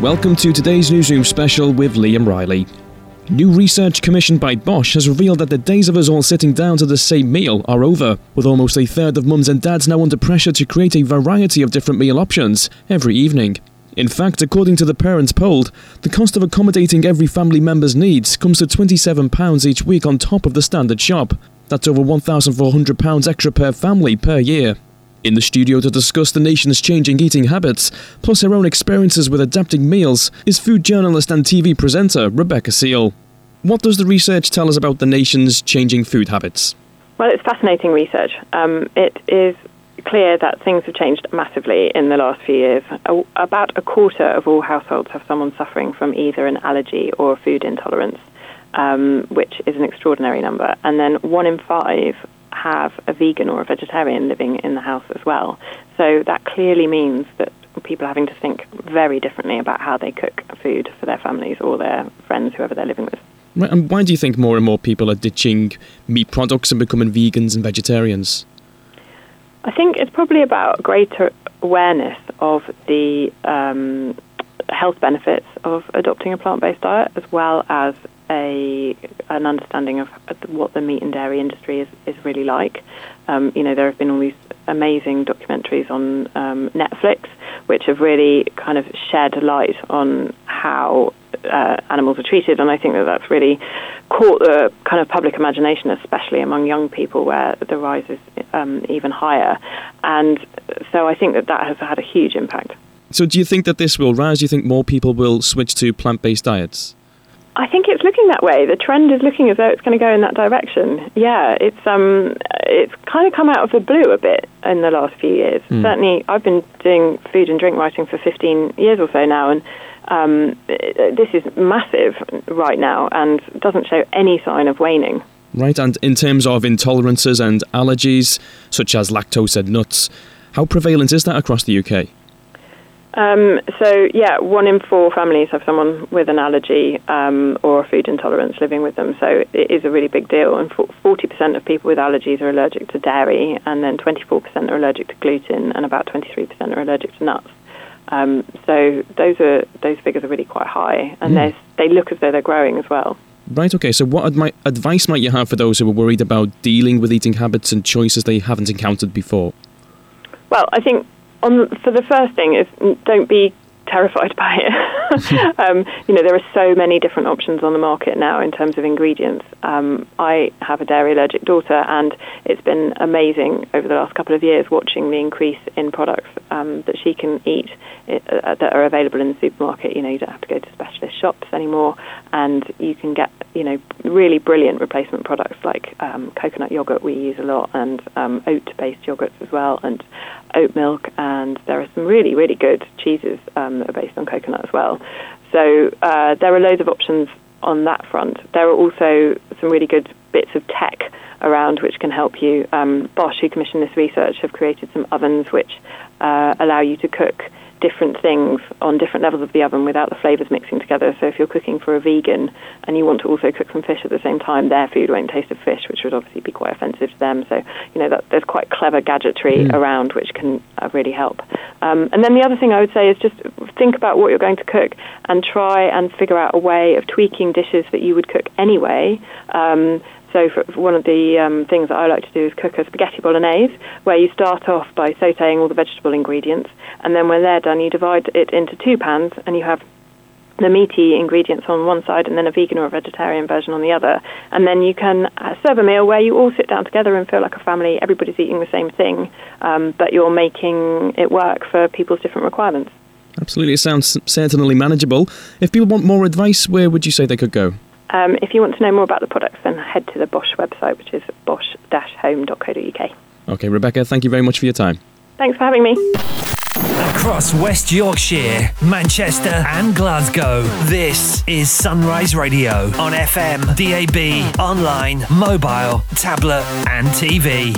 Welcome to today's Newsroom Special with Liam Riley. New research commissioned by Bosch has revealed that the days of us all sitting down to the same meal are over, with almost a third of mums and dads now under pressure to create a variety of different meal options every evening. In fact, according to the parents polled, the cost of accommodating every family member's needs comes to £27 each week on top of the standard shop. That's over £1,400 extra per family per year. In the studio to discuss the nation's changing eating habits, plus her own experiences with adapting meals, is food journalist and TV presenter Rebecca Seal. What does the research tell us about the nation's changing food habits? Well, it's fascinating research. It is clear that things have changed massively in the last few years. About a quarter of all households have someone suffering from either an allergy or a food intolerance, which is an extraordinary number. And then 1 in 5 have a vegan or a vegetarian living in the house as well. So that clearly means that people are having to think very differently about how they cook food for their families or their friends, whoever they're living with. Right, and why do you think more and more people are ditching meat products and becoming vegans and vegetarians? I think it's probably about greater awareness of the health benefits of adopting a plant-based diet, as well as an understanding of what the meat and dairy industry is really like. There have been all these amazing documentaries on Netflix, which have really kind of shed light on how animals are treated, and I think that's really caught the kind of public imagination, especially among young people, where the rise is even higher. And so I think that has had a huge impact. So do you think that this will rise? Do you think more people will switch to plant-based diets? I think it's looking that way. The trend is looking as though it's going to go in that direction. Yeah, it's kind of come out of the blue a bit in the last few years. Mm. Certainly, I've been doing food and drink writing for 15 years or so now, and this is massive right now and doesn't show any sign of waning. Right, and in terms of intolerances and allergies, such as lactose and nuts, how prevalent is that across the UK? 1 in 4 families have someone with an allergy or a food intolerance living with them, so it is a really big deal. And 40% of people with allergies are allergic to dairy, and then 24% are allergic to gluten, and about 23% are allergic to nuts. So those figures are really quite high, and they look as though they're growing as well. Right, okay, so what advice might you have for those who are worried about dealing with eating habits and choices they haven't encountered before? Well, I think so the first thing is, don't be terrified by it. There are so many different options on the market now in terms of ingredients. I have a dairy allergic daughter, and it's been amazing over the last couple of years watching the increase in products that she can eat that are available in the supermarket. You don't have to go to specialist shops anymore, and you can get really brilliant replacement products like coconut yogurt we use a lot, and oat-based yogurts as well, and oat milk, and there are some really, really good cheeses that are based on coconut as well. So there are loads of options on that front. There are also some really good bits of tech around which can help you. Bosch, who commissioned this research, have created some ovens which allow you to cook different things on different levels of the oven without the flavours mixing together. So if you're cooking for a vegan and you want to also cook some fish at the same time, their food won't taste of fish, which would obviously be quite offensive to them. So, that there's quite clever gadgetry around which can really help. And then the other thing I would say is just think about what you're going to cook and try and figure out a way of tweaking dishes that you would cook anyway. So one of the things that I like to do is cook a spaghetti bolognese, where you start off by sautéing all the vegetable ingredients, and then when they're done, you divide it into 2 pans, and you have the meaty ingredients on one side and then a vegan or a vegetarian version on the other. And then you can serve a meal where you all sit down together and feel like a family. Everybody's eating the same thing, but you're making it work for people's different requirements. Absolutely. It sounds certainly manageable. If people want more advice, where would you say they could go? If you want to know more about the products, then head to the Bosch website, which is bosch-home.co.uk. Okay, Rebecca, thank you very much for your time. Thanks for having me. Across West Yorkshire, Manchester and Glasgow, this is Sunrise Radio on FM, DAB, online, mobile, tablet and TV.